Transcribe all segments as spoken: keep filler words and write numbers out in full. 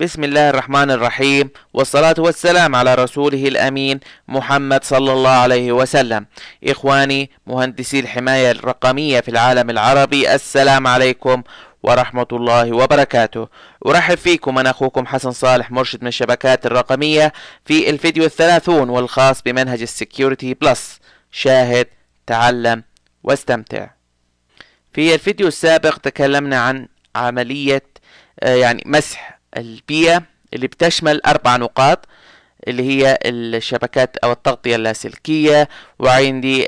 بسم الله الرحمن الرحيم، والصلاة والسلام على رسوله الأمين محمد صلى الله عليه وسلم. إخواني مهندسي الحماية الرقمية في العالم العربي، السلام عليكم ورحمة الله وبركاته. أرحب فيكم أنا أخوكم حسن صالح، مرشد من الشبكات الرقمية، في الفيديو الثلاثون والخاص بمنهج السيكيوريتي بلس. شاهد، تعلم واستمتع. في الفيديو السابق تكلمنا عن عملية يعني مسح البيئة اللي بتشمل أربع نقاط، اللي هي الشبكات أو التغطية اللاسلكية، وعندي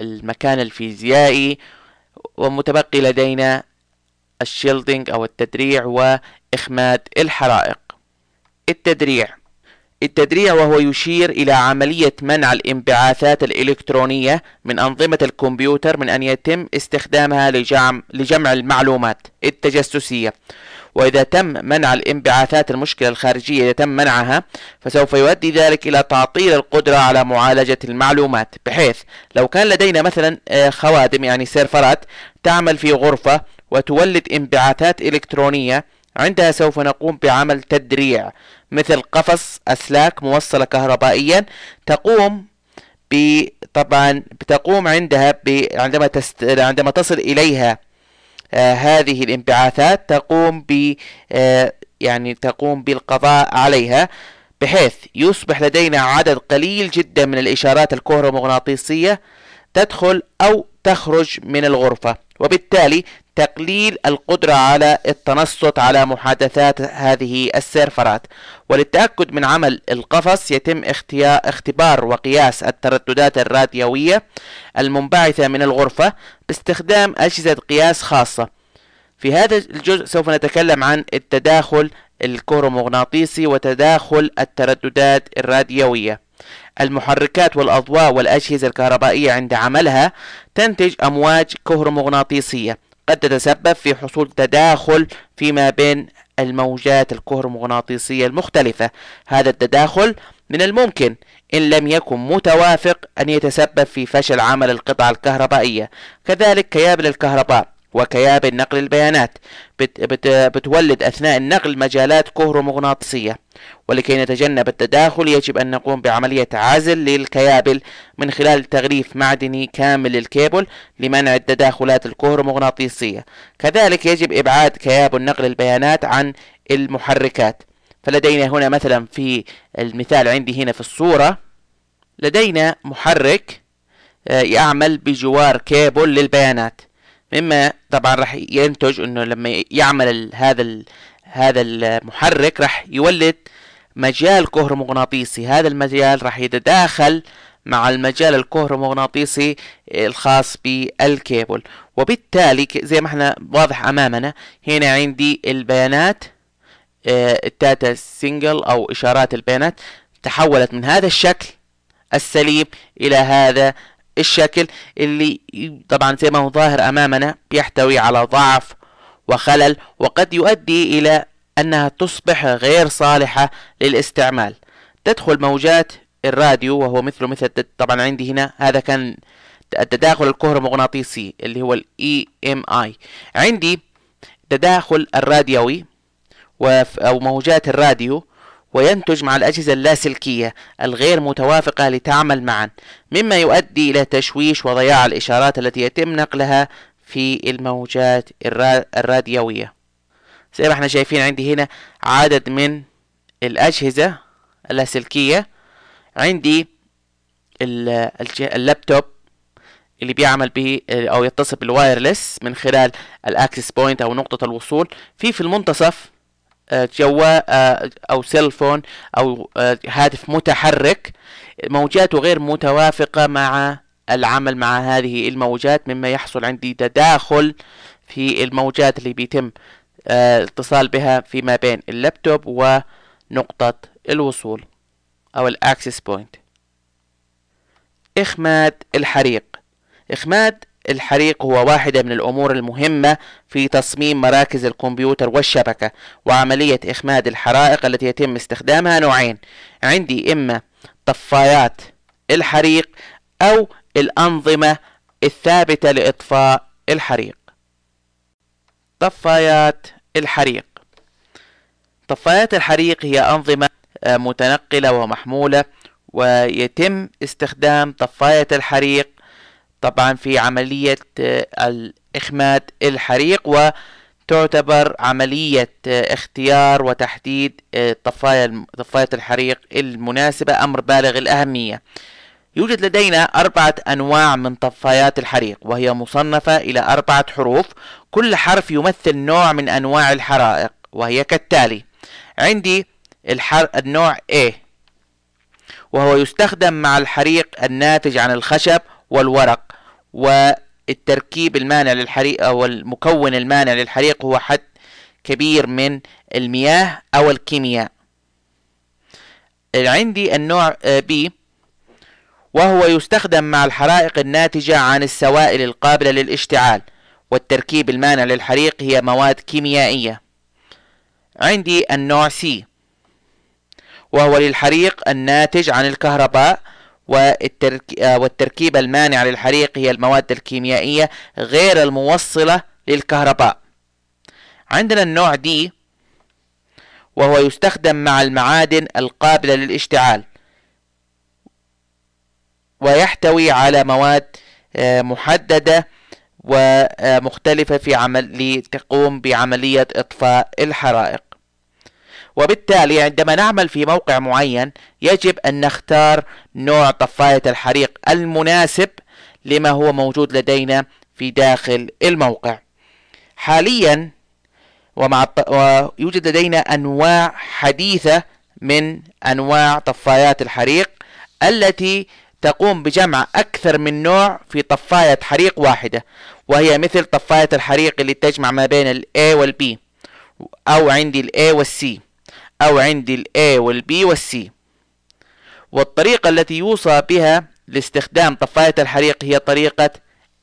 المكان الفيزيائي، ومتبقي لدينا الشيلدينج أو التدريع وإخماد الحرائق. التدريع التدريع وهو يشير إلى عملية منع الانبعاثات الإلكترونية من أنظمة الكمبيوتر من أن يتم استخدامها لجمع لجمع المعلومات التجسسية. وإذا تم منع الانبعاثات، المشكلة الخارجية إذا تم منعها، فسوف يؤدي ذلك إلى تعطيل القدرة على معالجة المعلومات، بحيث لو كان لدينا مثلا خوادم يعني سيرفرات تعمل في غرفة وتولد انبعاثات إلكترونية، عندها سوف نقوم بعمل تدريع مثل قفص أسلاك موصلة كهربائيا، تقوم طبعا بتقوم عندها عندما تست... عندما تصل إليها آه هذه الانبعاثات، تقوم ب آه يعني تقوم بالقضاء عليها، بحيث يصبح لدينا عدد قليل جدا من الإشارات الكهرومغناطيسية تدخل أو تخرج من الغرفة، وبالتالي تقليل القدرة على التنصت على محادثات هذه السيرفرات. وللتأكد من عمل القفص يتم اختبار وقياس الترددات الراديوية المنبعثة من الغرفة باستخدام أجهزة قياس خاصة. في هذا الجزء سوف نتكلم عن التداخل الكهرومغناطيسي وتداخل الترددات الراديوية. المحركات والأضواء والأجهزة الكهربائية عند عملها تنتج أمواج كهرومغناطيسية قد تتسبب في حصول تداخل فيما بين الموجات الكهرومغناطيسية المختلفة. هذا التداخل من الممكن إن لم يكن متوافق أن يتسبب في فشل عمل القطع الكهربائية. كذلك كيابل الكهرباء وكيابل نقل البيانات بت بت بتولد أثناء النقل مجالات كهرومغناطيسية، ولكي نتجنب التداخل يجب أن نقوم بعملية عزل للكيابل من خلال تغليف معدني كامل للكيبل لمنع التداخلات الكهرومغناطيسية. كذلك يجب إبعاد كيابل نقل البيانات عن المحركات. فلدينا هنا مثلا في المثال عندي هنا في الصورة لدينا محرك يعمل بجوار كيبل للبيانات، مما طبعا راح ينتج انه لما يعمل هذا هذا المحرك راح يولد مجال كهرومغناطيسي. هذا المجال راح يتداخل مع المجال الكهرومغناطيسي الخاص بالكيبل، وبالتالي زي ما احنا واضح امامنا هنا عندي البيانات الداتا سينجل او اشارات البيانات تحولت من هذا الشكل السليم الى هذا الشكل اللي طبعا زي ما هو ظاهر امامنا بيحتوي على ضعف وخلل، وقد يؤدي الى انها تصبح غير صالحة للاستعمال. تدخل موجات الراديو وهو مثله مثل طبعا عندي هنا هذا كان التداخل الكهرومغناطيسي اللي هو الاي ام اي. عندي تداخل الراديوي او موجات الراديو، وينتج مع الأجهزة اللاسلكية الغير متوافقة لتعمل معا، مما يؤدي إلى تشويش وضياع الإشارات التي يتم نقلها في الموجات الراديوية. زي ما احنا شايفين عندي هنا عدد من الأجهزة اللاسلكية. عندي اللابتوب اللي بيعمل به أو يتصل بالوايرلس من خلال الأكسس بوينت أو نقطة الوصول. في في المنتصف جوال أو سيلفون أو هاتف متحرك موجاته غير متوافقة مع العمل مع هذه الموجات، مما يحصل عندي تداخل في الموجات اللي بيتم الاتصال بها فيما بين اللابتوب ونقطة الوصول أو الأكسس بوينت. إخماد الحريق إخماد الحريق هو واحدة من الأمور المهمة في تصميم مراكز الكمبيوتر والشبكة، وعملية إخماد الحرائق التي يتم استخدامها نوعين، عندي إما طفايات الحريق أو الأنظمة الثابتة لإطفاء الحريق. طفايات الحريق طفايات الحريق هي أنظمة متنقلة ومحمولة، ويتم استخدام طفاية الحريق طبعا في عملية إخماد الحريق، وتعتبر عملية اختيار وتحديد طفاية طفاية الحريق المناسبة أمر بالغ الأهمية. يوجد لدينا أربعة أنواع من طفايات الحريق، وهي مصنفة إلى أربعة حروف، كل حرف يمثل نوع من أنواع الحرائق، وهي كالتالي: عندي الحر... النوع A، وهو يستخدم مع الحريق الناتج عن الخشب والورق، والتركيب المانع للحريق أو المكون المانع للحريق هو حد كبير من المياه أو الكيمياء. عندي النوع B، وهو يستخدم مع الحرائق الناتجة عن السوائل القابلة للاشتعال، والتركيب المانع للحريق هي مواد كيميائية. عندي النوع سي، وهو للحريق الناتج عن الكهرباء، والتركيب المانع للحريق هي المواد الكيميائية غير الموصلة للكهرباء. عندنا النوع دي، وهو يستخدم مع المعادن القابلة للاشتعال، ويحتوي على مواد محددة ومختلفة في عمل لتقوم بعملية إطفاء الحرائق. وبالتالي عندما نعمل في موقع معين يجب أن نختار نوع طفاية الحريق المناسب لما هو موجود لدينا في داخل الموقع. حاليا ومع ويوجد لدينا أنواع حديثة من أنواع طفايات الحريق التي تقوم بجمع أكثر من نوع في طفاية حريق واحدة، وهي مثل طفاية الحريق اللي تجمع ما بين ال A وال B، أو عندي ال A وال C، أو عندي ال A وال B وال C. والطريقة التي يوصى بها لاستخدام طفاية الحريق هي طريقة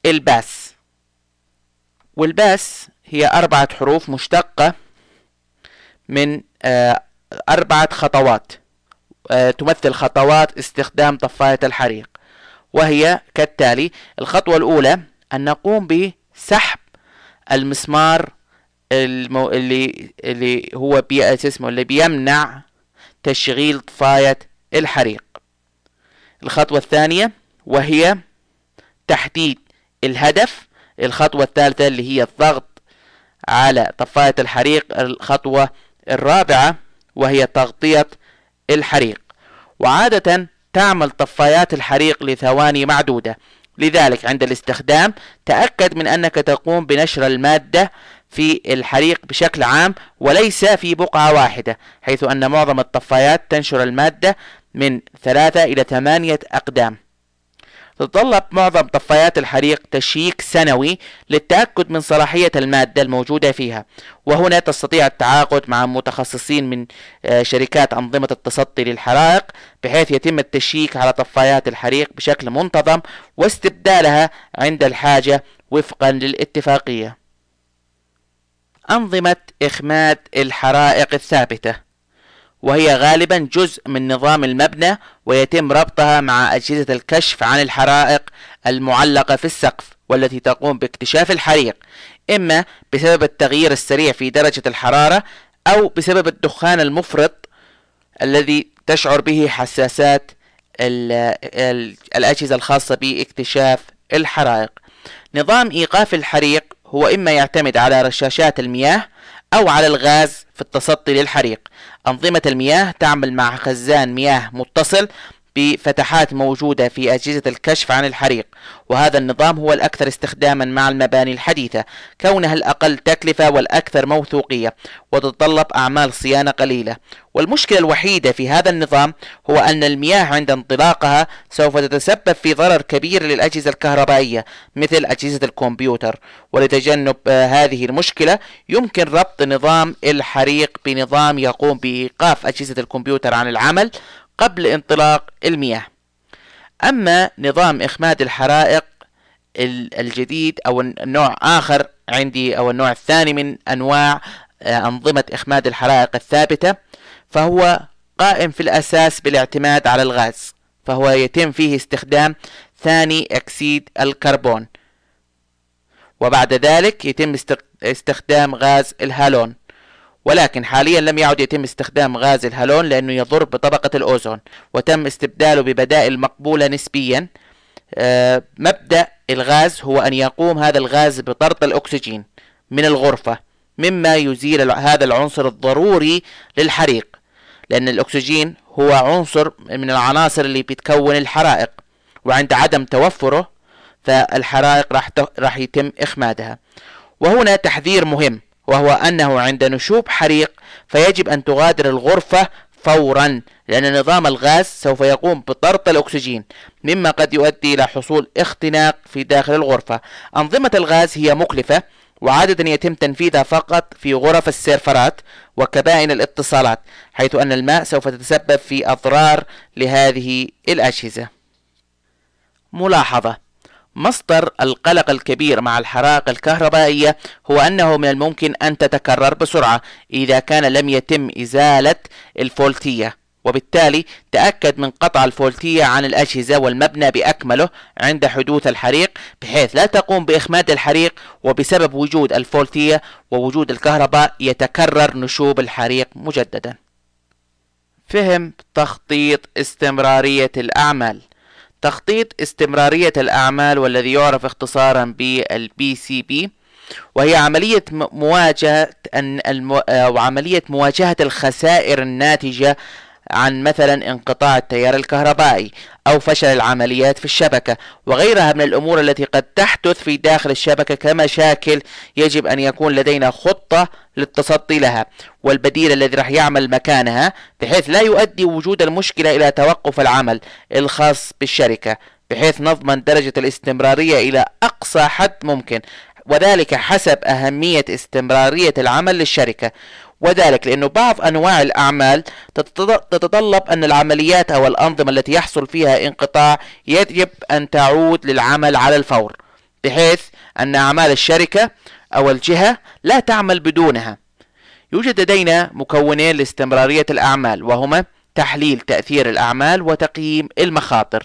الباس، والباس هي أربعة حروف مشتقة من أربعة خطوات تمثل خطوات استخدام طفاية الحريق، وهي كالتالي: الخطوة الأولى أن نقوم بسحب المسمار المو... اللي اللي هو اسمه اللي بيمنع تشغيل طفاية الحريق. الخطوة الثانية وهي تحديد الهدف. الخطوة الثالثة اللي هي الضغط على طفاية الحريق. الخطوة الرابعة وهي تغطية الحريق. وعادة تعمل طفايات الحريق لثواني معدودة، لذلك عند الاستخدام تأكد من أنك تقوم بنشر المادة في الحريق بشكل عام وليس في بقعة واحدة، حيث أن معظم الطفايات تنشر المادة من ثلاثة إلى ثمانية أقدام. تتطلب معظم طفايات الحريق تشيك سنوي للتأكد من صلاحية المادة الموجودة فيها، وهنا تستطيع التعاقد مع متخصصين من شركات أنظمة التسطي للحرائق بحيث يتم التشيك على طفايات الحريق بشكل منتظم واستبدالها عند الحاجة وفقا للاتفاقية. أنظمة إخماد الحرائق الثابتة، وهي غالبا جزء من نظام المبنى، ويتم ربطها مع أجهزة الكشف عن الحرائق المعلقة في السقف، والتي تقوم باكتشاف الحريق إما بسبب التغيير السريع في درجة الحرارة أو بسبب الدخان المفرط الذي تشعر به حساسات ال ال الأجهزة الخاصة باكتشاف الحرائق. نظام إيقاف الحريق هو إما يعتمد على رشاشات المياه أو على الغاز في التسطي للحريق. أنظمة المياه تعمل مع خزان مياه متصل بفتحات موجودة في أجهزة الكشف عن الحريق، وهذا النظام هو الأكثر استخداما مع المباني الحديثة كونها الأقل تكلفة والأكثر موثوقية، وتتطلب أعمال صيانة قليلة. والمشكلة الوحيدة في هذا النظام هو أن المياه عند انطلاقها سوف تتسبب في ضرر كبير للأجهزة الكهربائية مثل أجهزة الكمبيوتر. ولتجنب هذه المشكلة يمكن ربط نظام الحريق بنظام يقوم بإيقاف أجهزة الكمبيوتر عن العمل قبل انطلاق المياه. أما نظام إخماد الحرائق الجديد أو النوع آخر عندي، أو النوع الثاني من أنواع أنظمة إخماد الحرائق الثابتة، فهو قائم في الأساس بالاعتماد على الغاز، فهو يتم فيه استخدام ثاني أكسيد الكربون، وبعد ذلك يتم استخدام غاز الهالون. ولكن حاليا لم يعد يتم استخدام غاز الهالون لأنه يضر بطبقة الأوزون، وتم استبداله ببدائل مقبولة نسبيا. مبدأ الغاز هو أن يقوم هذا الغاز بطرد الأكسجين من الغرفة، مما يزيل هذا العنصر الضروري للحريق، لأن الأكسجين هو عنصر من العناصر اللي بتكون الحرائق، وعند عدم توفره فالحرائق راح راح يتم إخمادها. وهنا تحذير مهم، وهو أنه عند نشوب حريق فيجب أن تغادر الغرفة فورا، لأن نظام الغاز سوف يقوم بطرد الأكسجين، مما قد يؤدي إلى حصول اختناق في داخل الغرفة. أنظمة الغاز هي مكلفة، وعادة يتم تنفيذها فقط في غرف السيرفرات وكبائن الاتصالات، حيث أن الماء سوف تتسبب في أضرار لهذه الأجهزة. ملاحظة: مصدر القلق الكبير مع الحرائق الكهربائية هو أنه من الممكن أن تتكرر بسرعة إذا كان لم يتم إزالة الفولتية، وبالتالي تأكد من قطع الفولتية عن الأجهزة والمبنى بأكمله عند حدوث الحريق، بحيث لا تقوم بإخماد الحريق، وبسبب وجود الفولتية ووجود الكهرباء يتكرر نشوب الحريق مجددا. فهم تخطيط استمرارية الأعمال. تخطيط استمرارية الأعمال، والذي يعرف اختصارا بالبي سي بي، وهي عملية مواجهة وعملية مواجهة الخسائر الناتجة عن مثلا انقطاع التيار الكهربائي أو فشل العمليات في الشبكة وغيرها من الأمور التي قد تحدث في داخل الشبكة كمشاكل، يجب أن يكون لدينا خطة للتصدي لها والبديل الذي راح يعمل مكانها، بحيث لا يؤدي وجود المشكلة إلى توقف العمل الخاص بالشركة، بحيث نضمن درجة الاستمرارية إلى أقصى حد ممكن، وذلك حسب أهمية استمرارية العمل للشركة. وذلك لأن بعض أنواع الأعمال تتطلب أن العمليات أو الأنظمة التي يحصل فيها انقطاع يجب أن تعود للعمل على الفور، بحيث أن أعمال الشركة أو الجهة لا تعمل بدونها. يوجد لدينا مكونين لاستمرارية الأعمال، وهما تحليل تأثير الأعمال وتقييم المخاطر،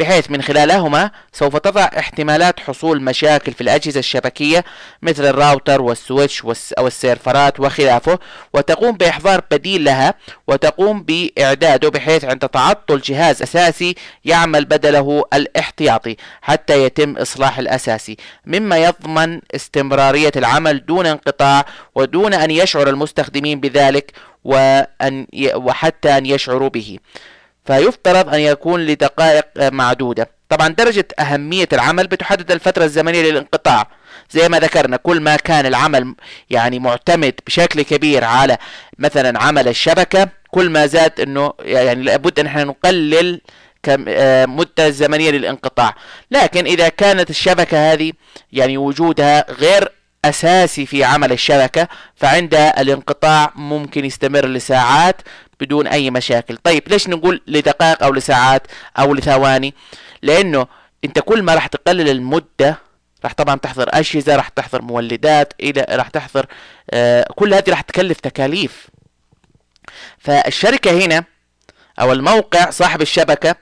بحيث من خلالهما سوف تضع احتمالات حصول مشاكل في الأجهزة الشبكية مثل الراوتر والسويتش أو السيرفرات وخلافه، وتقوم بإحضار بديل لها وتقوم بإعداده، بحيث عند تعطل جهاز أساسي يعمل بدله الاحتياطي حتى يتم إصلاح الأساسي، مما يضمن استمرارية العمل دون انقطاع ودون أن يشعر المستخدمين بذلك وأن وحتى أن يشعروا به. فيفترض أن يكون لدقائق معدودة. طبعا درجة أهمية العمل بتحدد الفترة الزمنية للانقطاع، زي ما ذكرنا كل ما كان العمل يعني معتمد بشكل كبير على مثلا عمل الشبكة، كل ما زاد أنه يعني لابد أن احنا نقلل مدة الزمنية للانقطاع. لكن إذا كانت الشبكة هذه يعني وجودها غير أساسي في عمل الشبكة، فعندها الانقطاع ممكن يستمر لساعات بدون أي مشاكل. طيب ليش نقول لدقائق أو لساعات أو لثواني؟ لأنه أنت كل ما راح تقلل المدة راح طبعا تحضر أجهزة، راح تحضر مولدات، إلى راح تحضر آه كل هذه راح تكلف تكاليف. فالشركة هنا أو الموقع صاحب الشبكة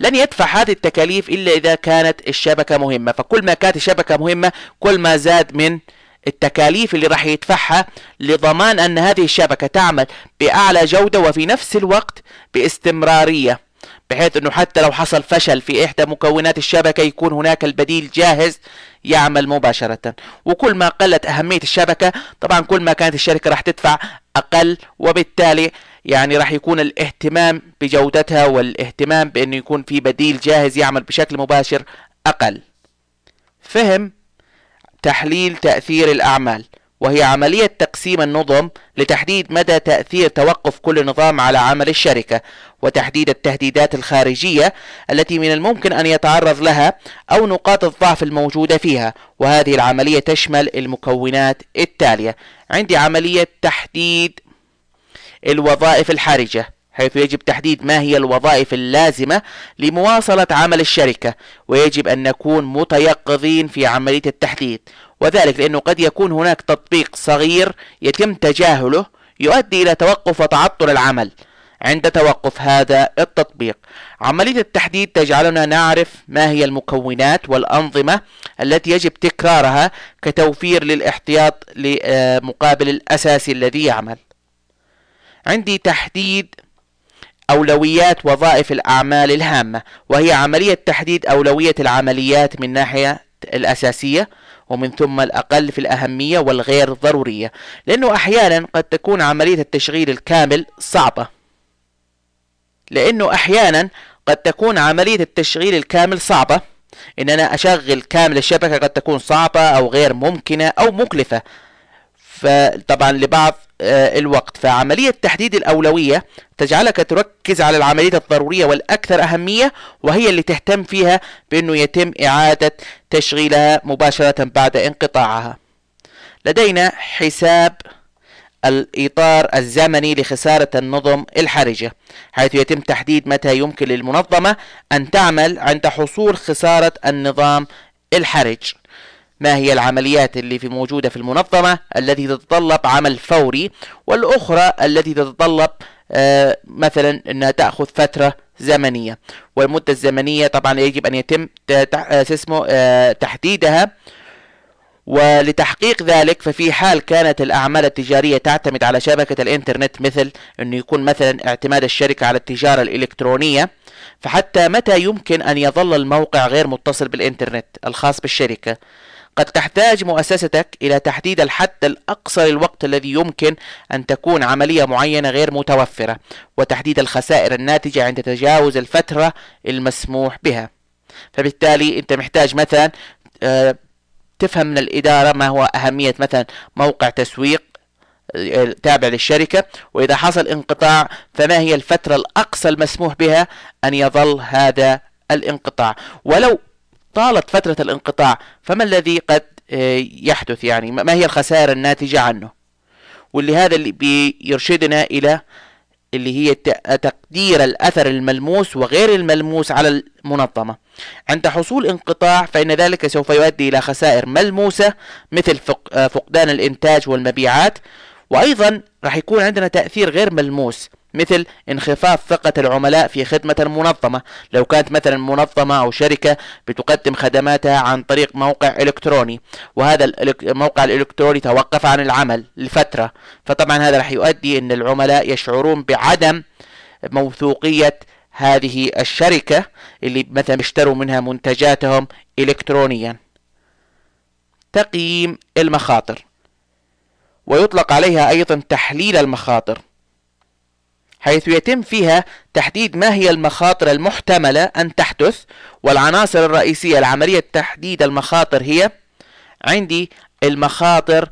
لن يدفع هذه التكاليف إلا إذا كانت الشبكة مهمة، فكل ما كانت الشبكة مهمة كل ما زاد من التكاليف اللي راح يدفعها لضمان أن هذه الشبكة تعمل بأعلى جودة وفي نفس الوقت باستمرارية، بحيث أنه حتى لو حصل فشل في إحدى مكونات الشبكة يكون هناك البديل جاهز يعمل مباشرة. وكل ما قلت أهمية الشبكة طبعا كل ما كانت الشركة راح تدفع أقل، وبالتالي يعني راح يكون الاهتمام بجودتها والاهتمام بأنه يكون في بديل جاهز يعمل بشكل مباشر أقل. فهم تحليل تأثير الأعمال، وهي عملية تقسيم النظم لتحديد مدى تأثير توقف كل نظام على عمل الشركة، وتحديد التهديدات الخارجية التي من الممكن أن يتعرض لها أو نقاط الضعف الموجودة فيها. وهذه العملية تشمل المكونات التالية: عندي عملية تحديد الوظائف الحرجة حيث يجب تحديد ما هي الوظائف اللازمة لمواصلة عمل الشركة، ويجب أن نكون متيقظين في عملية التحديد، وذلك لأنه قد يكون هناك تطبيق صغير يتم تجاهله يؤدي إلى توقف وتعطل العمل. عند توقف هذا التطبيق، عملية التحديد تجعلنا نعرف ما هي المكونات والأنظمة التي يجب تكرارها كتوفير للاحتياط لمقابل الأساسي الذي يعمل. عندي تحديد أولويات وظائف الأعمال الهامة، وهي عملية تحديد أولوية العمليات من ناحية الأساسية ومن ثم الأقل في الأهمية والغير ضرورية، لأنه أحيانا قد تكون عملية التشغيل الكامل صعبة لأنه أحيانا قد تكون عملية التشغيل الكامل صعبة إن أنا أشغل كامل الشبكة قد تكون صعبة أو غير ممكنة أو مكلفة طبعا لبعض الوقت. فعملية تحديد الأولوية تجعلك تركز على العملية الضرورية والأكثر أهمية، وهي اللي تهتم فيها بأنه يتم إعادة تشغيلها مباشرة بعد انقطاعها. لدينا حساب الإطار الزمني لخسارة النظم الحرجة، حيث يتم تحديد متى يمكن للمنظمة أن تعمل عند حصول خسارة النظام الحرج. ما هي العمليات اللي في موجودة في المنظمة التي تتطلب عمل فوري، والأخرى التي تتطلب آه مثلا أنها تأخذ فترة زمنية، والمدة الزمنية طبعا يجب أن يتم تحديدها. ولتحقيق ذلك، ففي حال كانت الأعمال التجارية تعتمد على شبكة الإنترنت، مثل أنه يكون مثلا اعتماد الشركة على التجارة الإلكترونية، فحتى متى يمكن أن يظل الموقع غير متصل بالإنترنت الخاص بالشركة؟ قد تحتاج مؤسستك إلى تحديد الحد الأقصى للوقت الذي يمكن أن تكون عملية معينة غير متوفرة، وتحديد الخسائر الناتجة عند تجاوز الفترة المسموح بها. فبالتالي أنت محتاج مثلا آه تفهم من الإدارة ما هو أهمية مثلا موقع تسويق تابع للشركة، وإذا حصل انقطاع فما هي الفترة الأقصى المسموح بها أن يظل هذا الانقطاع، ولو طالت فترة الانقطاع فما الذي قد يحدث، يعني ما هي الخسائر الناتجة عنه. واللي هذا اللي بيرشدنا إلى اللي هي تقدير الأثر الملموس وغير الملموس على المنظمة. عند حصول انقطاع فإن ذلك سوف يؤدي إلى خسائر ملموسة مثل فقدان الإنتاج والمبيعات، وأيضا راح يكون عندنا تأثير غير ملموس مثل انخفاض ثقة العملاء في خدمة المنظمة، لو كانت مثلا منظمة أو شركة بتقدم خدماتها عن طريق موقع إلكتروني، وهذا الموقع الإلكتروني توقف عن العمل لفترة، فطبعا هذا راح يؤدي أن العملاء يشعرون بعدم موثوقية هذه الشركة اللي مثلا اشتروا منها منتجاتهم إلكترونيا. تقييم المخاطر، ويطلق عليها أيضا تحليل المخاطر، حيث يتم فيها تحديد ما هي المخاطر المحتملة أن تحدث. والعناصر الرئيسية لعملية تحديد المخاطر هي عندي المخاطر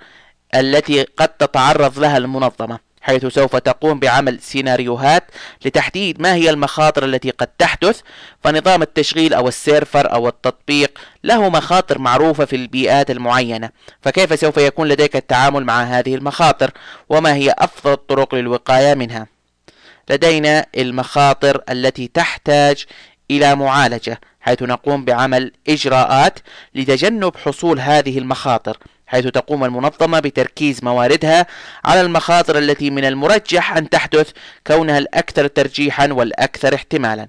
التي قد تتعرض لها المنظمة، حيث سوف تقوم بعمل سيناريوهات لتحديد ما هي المخاطر التي قد تحدث. فنظام التشغيل أو السيرفر أو التطبيق له مخاطر معروفة في البيئات المعينة، فكيف سوف يكون لديك التعامل مع هذه المخاطر وما هي أفضل الطرق للوقاية منها. لدينا المخاطر التي تحتاج إلى معالجة، حيث نقوم بعمل إجراءات لتجنب حصول هذه المخاطر، حيث تقوم المنظمة بتركيز مواردها على المخاطر التي من المرجح أن تحدث كونها الأكثر ترجيحا والأكثر احتمالا.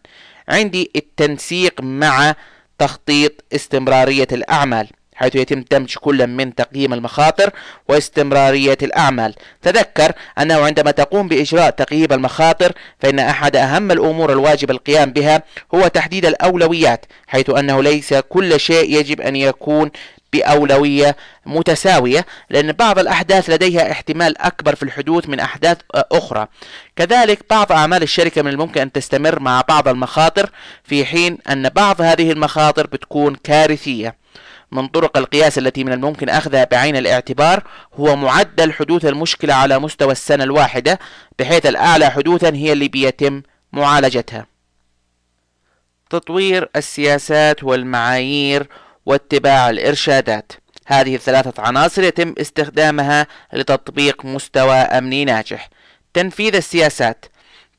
عندي التنسيق مع تخطيط استمرارية الأعمال، حيث يتم دمج كل من تقييم المخاطر واستمرارية الأعمال. تذكر أنه عندما تقوم بإجراء تقييم المخاطر فإن أحد أهم الأمور الواجب القيام بها هو تحديد الأولويات، حيث أنه ليس كل شيء يجب أن يكون بأولوية متساوية، لأن بعض الأحداث لديها احتمال أكبر في الحدوث من أحداث أخرى. كذلك بعض أعمال الشركة من الممكن أن تستمر مع بعض المخاطر، في حين أن بعض هذه المخاطر بتكون كارثية. من طرق القياس التي من الممكن أخذها بعين الاعتبار هو معدل حدوث المشكلة على مستوى السنة الواحدة، بحيث الأعلى حدوثا هي اللي بيتم معالجتها. تطوير السياسات والمعايير واتباع الإرشادات، هذه الثلاثة عناصر يتم استخدامها لتطبيق مستوى أمني ناجح. تنفيذ السياسات،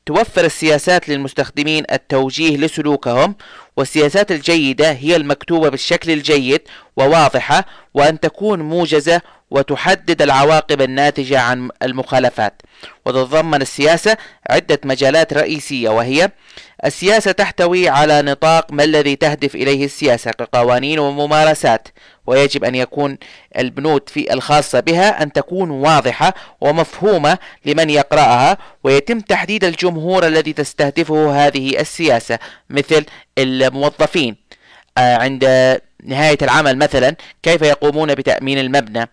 توفر السياسات للمستخدمين التوجيه لسلوكهم، والسياسات الجيدة هي المكتوبة بالشكل الجيد وواضحة، وأن تكون موجزة وتحدد العواقب الناتجة عن المخالفات. وتتضمن السياسة عدة مجالات رئيسية، وهي السياسة تحتوي على نطاق ما الذي تهدف إليه السياسة كقوانين وممارسات، ويجب أن يكون البنود في الخاصة بها أن تكون واضحة ومفهومة لمن يقرأها، ويتم تحديد الجمهور الذي تستهدفه هذه السياسة مثل الموظفين عند نهاية العمل مثلا، كيف يقومون بتأمين المبنى،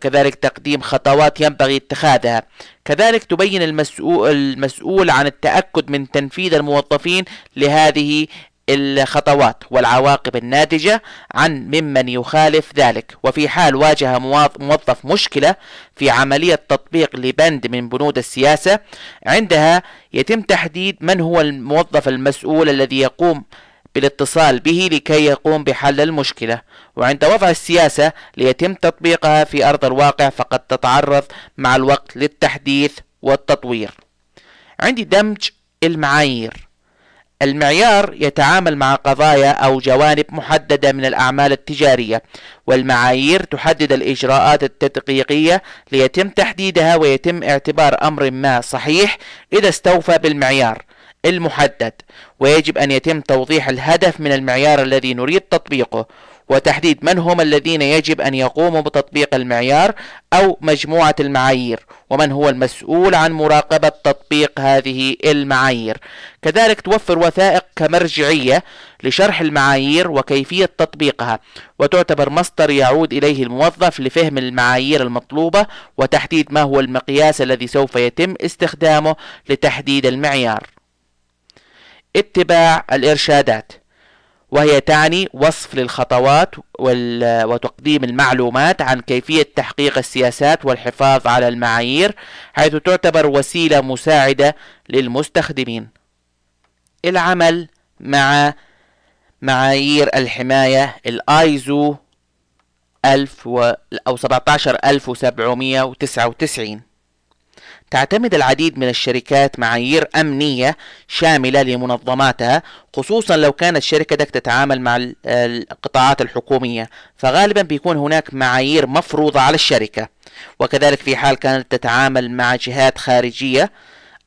كذلك تقديم خطوات ينبغي اتخاذها. كذلك تبين المسؤول, المسؤول عن التأكد من تنفيذ الموظفين لهذه الخطوات والعواقب الناتجة عن ممن يخالف ذلك، وفي حال واجه موظف مشكلة في عملية تطبيق لبند من بنود السياسة، عندها يتم تحديد من هو الموظف المسؤول الذي يقوم بالاتصال به لكي يقوم بحل المشكلة. وعند وضع السياسة ليتم تطبيقها في أرض الواقع، فقد تتعرض مع الوقت للتحديث والتطوير. عندي دمج المعايير. المعيار يتعامل مع قضايا أو جوانب محددة من الأعمال التجارية، والمعايير تحدد الإجراءات التدقيقية ليتم تحديدها، ويتم اعتبار أمر ما صحيح إذا استوفى بالمعيار المحدد. ويجب أن يتم توضيح الهدف من المعيار الذي نريد تطبيقه، وتحديد من هم الذين يجب أن يقوموا بتطبيق المعيار أو مجموعة المعايير، ومن هو المسؤول عن مراقبة تطبيق هذه المعايير. كذلك توفر وثائق كمرجعية لشرح المعايير وكيفية تطبيقها، وتعتبر مصدر يعود إليه الموظف لفهم المعايير المطلوبة وتحديد ما هو المقياس الذي سوف يتم استخدامه لتحديد المعيار. اتباع الإرشادات، وهي تعني وصف للخطوات وتقديم المعلومات عن كيفية تحقيق السياسات والحفاظ على المعايير، حيث تعتبر وسيلة مساعدة للمستخدمين. العمل مع معايير الحماية الآيزو سبعة عشر ألف وسبعمئة وتسعة وتسعين. تعتمد العديد من الشركات معايير أمنية شاملة لمنظماتها، خصوصا لو كانت شركتك تتعامل مع القطاعات الحكومية، فغالبا بيكون هناك معايير مفروضة على الشركة. وكذلك في حال كانت تتعامل مع جهات خارجية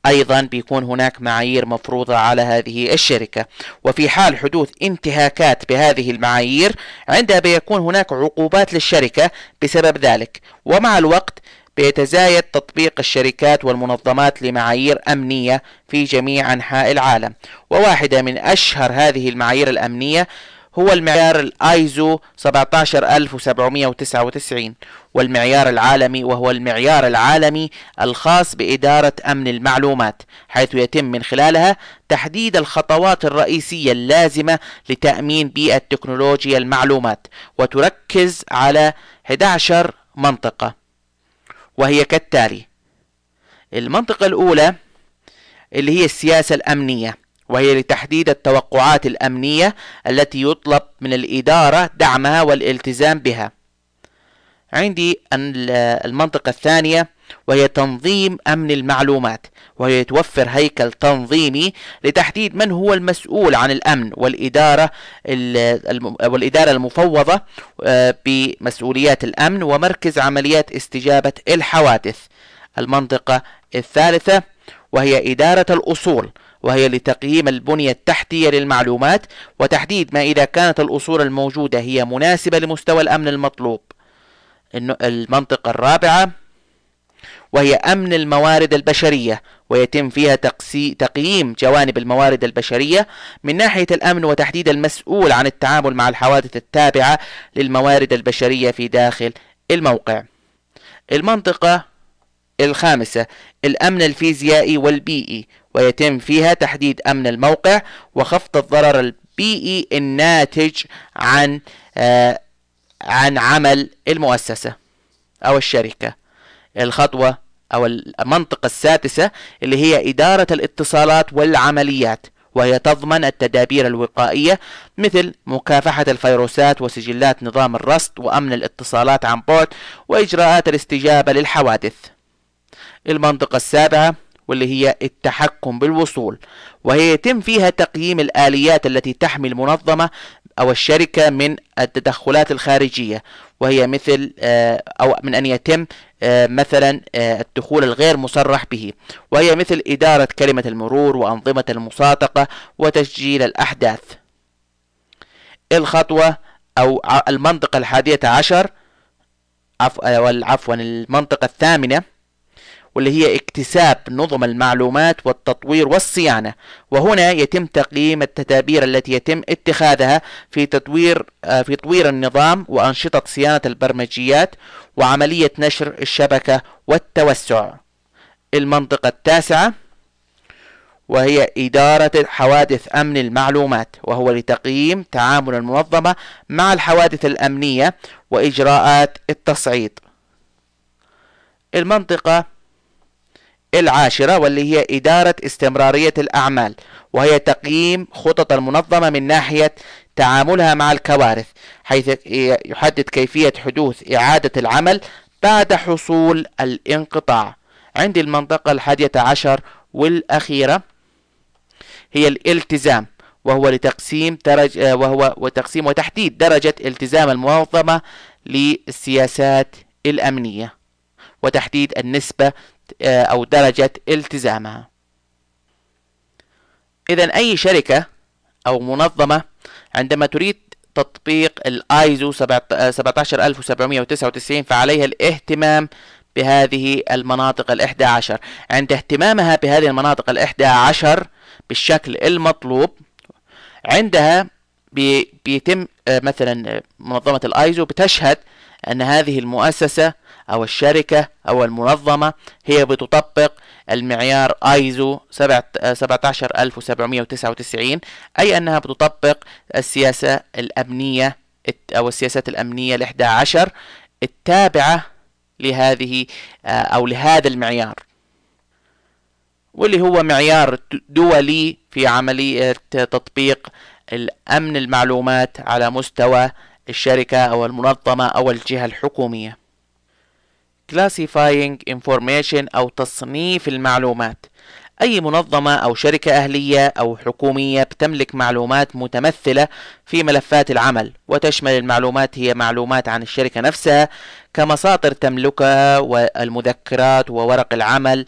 أيضا بيكون هناك معايير مفروضة على هذه الشركة، وفي حال حدوث انتهاكات بهذه المعايير عندها بيكون هناك عقوبات للشركة بسبب ذلك. ومع الوقت بيتزايد تطبيق الشركات والمنظمات لمعايير أمنية في جميع أنحاء العالم، وواحدة من أشهر هذه المعايير الأمنية هو المعيار الآيزو سبعة عشر ألف وسبعمئة وتسعة وتسعين، والمعيار العالمي، وهو المعيار العالمي الخاص بإدارة أمن المعلومات، حيث يتم من خلالها تحديد الخطوات الرئيسية اللازمة لتأمين بيئة تكنولوجيا المعلومات، وتركز على إحدى عشرة منطقة، وهي كالتالي. المنطقة الأولى اللي هي السياسة الأمنية، وهي لتحديد التوقعات الأمنية التي يطلب من الإدارة دعمها والالتزام بها. عندي المنطقة الثانية وهي تنظيم أمن المعلومات، وهي توفر هيكل تنظيمي لتحديد من هو المسؤول عن الأمن والإدارة والإدارة المفوضة بمسؤوليات الأمن ومركز عمليات استجابة الحوادث. المنطقة الثالثة وهي إدارة الأصول، وهي لتقييم البنية التحتية للمعلومات وتحديد ما إذا كانت الأصول الموجودة هي مناسبة لمستوى الأمن المطلوب. المنطقة الرابعة وهي أمن الموارد البشرية، ويتم فيها تقييم جوانب الموارد البشرية من ناحية الأمن وتحديد المسؤول عن التعامل مع الحوادث التابعة للموارد البشرية في داخل الموقع. المنطقة الخامسة الأمن الفيزيائي والبيئي، ويتم فيها تحديد أمن الموقع وخفض الضرر البيئي الناتج عن آه عن عمل المؤسسة أو الشركة. الخطوة أو المنطقة السادسة اللي هي إدارة الاتصالات والعمليات، وهي تضمن التدابير الوقائية مثل مكافحة الفيروسات وسجلات نظام الرصد وأمن الاتصالات عن بعد وإجراءات الاستجابة للحوادث. المنطقة السابعة واللي هي التحكم بالوصول، وهي يتم فيها تقييم الآليات التي تحمي المنظمة أو الشركة من التدخلات الخارجية، وهي مثل أو من أن يتم مثلا الدخول الغير مصرح به، وهي مثل إدارة كلمة المرور وأنظمة المساطقة وتسجيل الأحداث. الخطوة أو المنطقة الحادية عشر عفوا المنطقة الثامنة واللي هي اكتساب نظم المعلومات والتطوير والصيانة، وهنا يتم تقييم التدابير التي يتم اتخاذها في تطوير في تطوير النظام وأنشطة صيانة البرمجيات وعملية نشر الشبكة والتوسع. المنطقة التاسعة وهي إدارة حوادث أمن المعلومات، وهو لتقييم تعامل المنظمة مع الحوادث الأمنية وإجراءات التصعيد. المنطقة العاشرة واللي هي إدارة استمرارية الأعمال، وهي تقييم خطط المنظمة من ناحية تعاملها مع الكوارث، حيث يحدد كيفية حدوث إعادة العمل بعد حصول الانقطاع. عند المنطقة الحادية عشر والأخيرة هي الالتزام، وهو لتقسيم درج وهو وتقسيم وتحديد درجة التزام المنظمة للسياسات الأمنية وتحديد النسبة أو درجة التزامها. إذن أي شركة أو منظمة عندما تريد تطبيق الآيزو سبعة عشر ألف وسبعمئة وتسعة وتسعين فعليها الاهتمام بهذه المناطق الإحدى عشر. عند اهتمامها بهذه المناطق الإحدى عشر بالشكل المطلوب، عندها بيتم مثلا منظمة الآيزو بتشهد أن هذه المؤسسة أو الشركة أو المنظمة هي بتطبق المعيار آيزو سبعة عشر ألف وسبعمئة وتسعة وتسعين، أي أنها بتطبق السياسة الأمنية أو السياسات الأمنية الإحدى عشر التابعة لهذه أو لهذا المعيار، واللي هو معيار دولي في عملية تطبيق الأمن المعلومات على مستوى الشركة أو المنظمة أو الجهة الحكومية. Classifying Information أو تصنيف المعلومات. أي منظمة أو شركة أهلية أو حكومية بتملك معلومات متمثلة في ملفات العمل، وتشمل المعلومات هي معلومات عن الشركة نفسها كمصادر تملكها والمذكرات وورق العمل،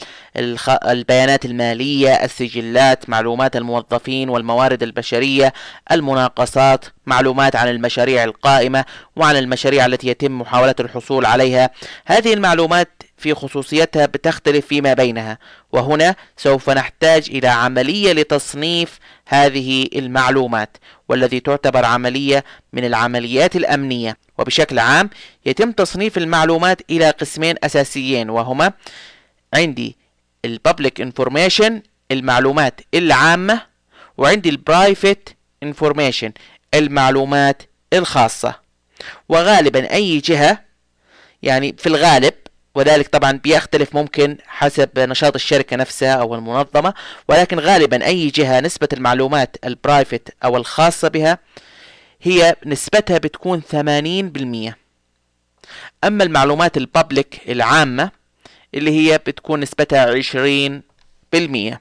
البيانات المالية، السجلات، معلومات الموظفين والموارد البشرية، المناقصات، معلومات عن المشاريع القائمة وعن المشاريع التي يتم محاولة الحصول عليها. هذه المعلومات في خصوصيتها بتختلف فيما بينها، وهنا سوف نحتاج إلى عملية لتصنيف هذه المعلومات، والذي تعتبر عملية من العمليات الأمنية. وبشكل عام يتم تصنيف المعلومات إلى قسمين أساسيين، وهما عندي ال Public Information المعلومات العامة، وعندي ال Private Information المعلومات الخاصة. وغالبا أي جهة يعني في الغالب، وذلك طبعا بيختلف ممكن حسب نشاط الشركة نفسها أو المنظمة، ولكن غالبا أي جهة نسبة المعلومات البرايفت أو الخاصة بها هي نسبتها بتكون ثمانين بالمئة، أما المعلومات البابليك العامة اللي هي بتكون نسبتها عشرين بالمئة.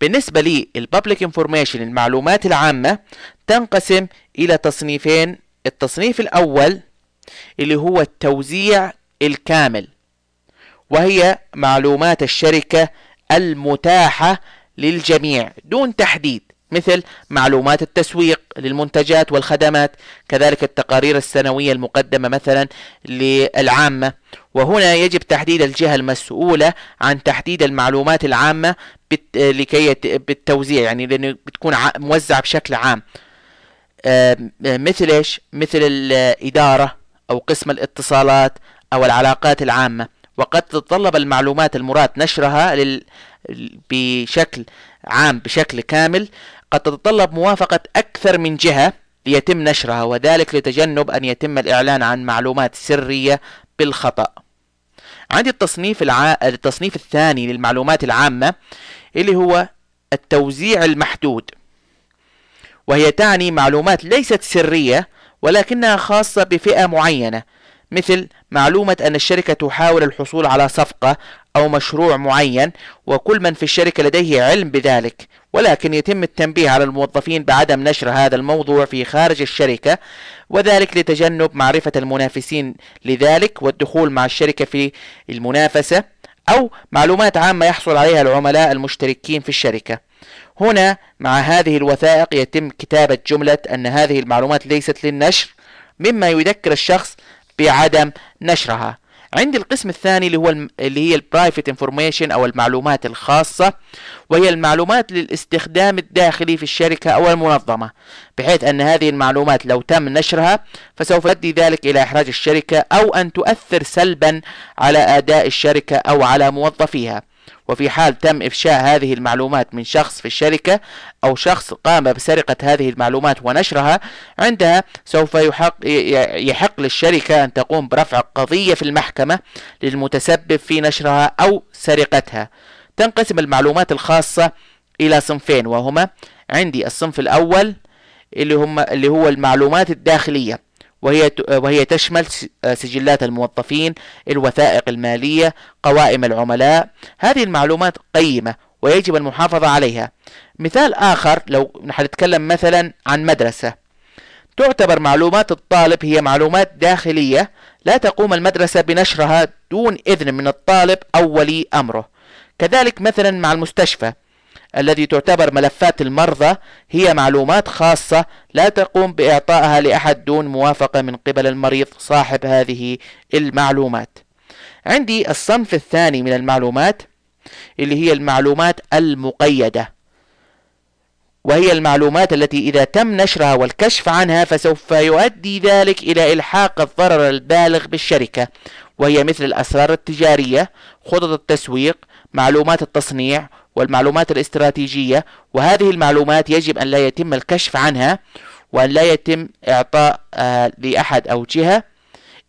بالنسبة لي البابليك انفورميشن المعلومات العامة تنقسم إلى تصنيفين. التصنيف الأول اللي هو التوزيع الكامل، وهي معلومات الشركة المتاحة للجميع دون تحديد، مثل معلومات التسويق للمنتجات والخدمات، كذلك التقارير السنوية المقدمة مثلا للعامة. وهنا يجب تحديد الجهة المسؤولة عن تحديد المعلومات العامة لكي بالتوزيع، يعني لأنه بتكون موزعة بشكل عام، مثل ايش؟ مثل الإدارة أو قسم الاتصالات أو العلاقات العامة. وقد تتطلب المعلومات المراد نشرها لل... بشكل عام بشكل كامل قد تتطلب موافقة أكثر من جهة ليتم نشرها، وذلك لتجنب أن يتم الإعلان عن معلومات سرية بالخطأ. عندي التصنيف الع... التصنيف الثاني للمعلومات العامة اللي هو التوزيع المحدود، وهي تعني معلومات ليست سرية ولكنها خاصة بفئة معينة، مثل معلومة أن الشركة تحاول الحصول على صفقة أو مشروع معين، وكل من في الشركة لديه علم بذلك، ولكن يتم التنبيه على الموظفين بعدم نشر هذا الموضوع في خارج الشركة، وذلك لتجنب معرفة المنافسين لذلك والدخول مع الشركة في المنافسة، أو معلومات عامة يحصل عليها العملاء المشتركين في الشركة. هنا مع هذه الوثائق يتم كتابة جملة أن هذه المعلومات ليست للنشر، مما يذكر الشخص بعدم نشرها. عند القسم الثاني اللي هو اللي هي البرايفت انفورميشن او المعلومات الخاصة، وهي المعلومات للاستخدام الداخلي في الشركة او المنظمة، بحيث ان هذه المعلومات لو تم نشرها فسوف يؤدي ذلك الى احراج الشركة او ان تؤثر سلبا على اداء الشركة او على موظفيها. وفي حال تم إفشاء هذه المعلومات من شخص في الشركة أو شخص قام بسرقة هذه المعلومات ونشرها، عندها سوف يحق, يحق للشركة أن تقوم برفع قضية في المحكمة للمتسبب في نشرها أو سرقتها. تنقسم المعلومات الخاصة إلى صنفين، وهما عندي الصنف الأول اللي, هم اللي هو المعلومات الداخلية، وهي وهي تشمل سجلات الموظفين، الوثائق المالية، قوائم العملاء. هذه المعلومات قيمة ويجب المحافظة عليها. مثال آخر، لو هنتكلم مثلا عن مدرسة، تعتبر معلومات الطالب هي معلومات داخلية لا تقوم المدرسة بنشرها دون إذن من الطالب أو ولي أمره. كذلك مثلا مع المستشفى الذي تعتبر ملفات المرضى هي معلومات خاصة لا تقوم بإعطائها لأحد دون موافقة من قبل المريض صاحب هذه المعلومات. عندي الصنف الثاني من المعلومات اللي هي المعلومات المقيدة، وهي المعلومات التي إذا تم نشرها والكشف عنها فسوف يؤدي ذلك إلى إلحاق الضرر البالغ بالشركة، وهي مثل الأسرار التجارية، خطط التسويق، معلومات التصنيع، والمعلومات الاستراتيجية. وهذه المعلومات يجب أن لا يتم الكشف عنها وأن لا يتم إعطاء لأحد أو جهة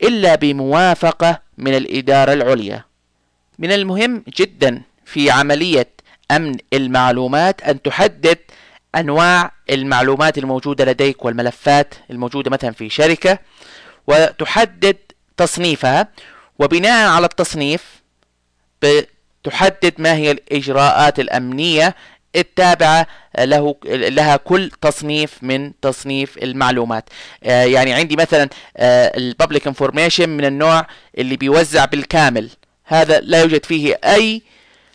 إلا بموافقة من الإدارة العليا. من المهم جدا في عملية أمن المعلومات أن تحدد أنواع المعلومات الموجودة لديك والملفات الموجودة مثلا في شركة، وتحدد تصنيفها، وبناء على التصنيف تحدد ما هي الإجراءات الأمنية التابعة له لها كل تصنيف من تصنيف المعلومات. آه يعني عندي مثلا آه الببليك انفورميشن من النوع اللي بيوزع بالكامل، هذا لا يوجد فيه أي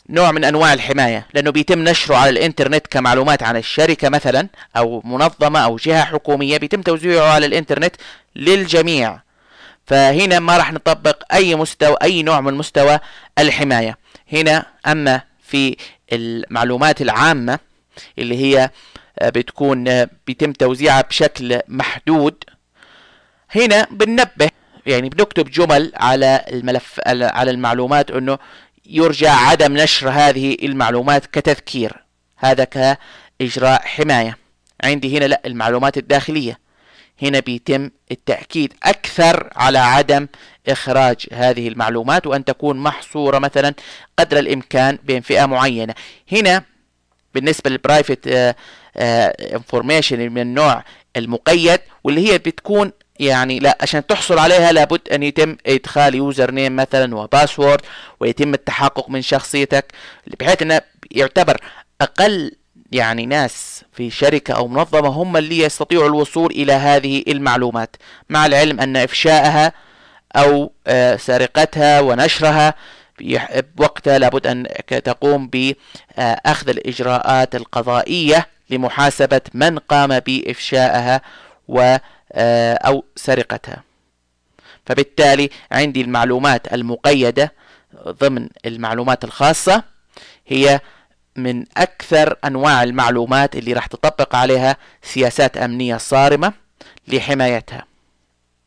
نوع من أنواع الحماية، لأنه بيتم نشره على الإنترنت كمعلومات عن الشركة مثلا أو منظمة أو جهة حكومية، بيتم توزيعه على الإنترنت للجميع، فهنا ما راح نطبق أي مستوى أي نوع من مستوى الحماية هنا. أما في المعلومات العامة اللي هي بتكون بيتم توزيعها بشكل محدود، هنا بننبه يعني بنكتب جمل على الملف على المعلومات أنه يرجى عدم نشر هذه المعلومات كتذكير، هذا كإجراء حماية. عندي هنا لا المعلومات الداخلية، هنا بيتم التأكيد أكثر على عدم إخراج هذه المعلومات وأن تكون محصورة مثلا قدر الإمكان بين فئة معينة. هنا بالنسبة للبرايفت انفورميشن من النوع المقيد واللي هي بتكون يعني لا عشان تحصل عليها لابد أن يتم إدخال يوزر نيم مثلا وباسورد، ويتم التحقق من شخصيتك، بحيث أنه يعتبر أقل يعني ناس في شركة أو منظمة هم اللي يستطيعوا الوصول إلى هذه المعلومات، مع العلم أن إفشاءها أو سرقتها ونشرها بوقتها لابد أن تقوم بأخذ الإجراءات القضائية لمحاسبة من قام بإفشائها أو سرقتها. فبالتالي عندي المعلومات المقيدة ضمن المعلومات الخاصة هي من أكثر أنواع المعلومات اللي راح تطبق عليها سياسات أمنية صارمة لحمايتها.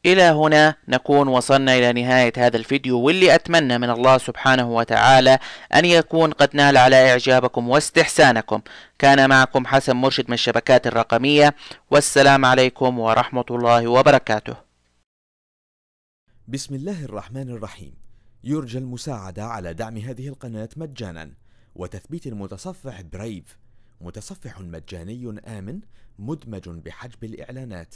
إلى هنا نكون وصلنا إلى نهاية هذا الفيديو، واللي أتمنى من الله سبحانه وتعالى أن يكون قد نال على إعجابكم واستحسانكم. كان معكم حسن مرشد من الشبكات الرقمية، والسلام عليكم ورحمة الله وبركاته. بسم الله الرحمن الرحيم. يرجى المساعدة على دعم هذه القناة مجانا وتثبيت المتصفح بريف، متصفح مجاني آمن مدمج بحجب الإعلانات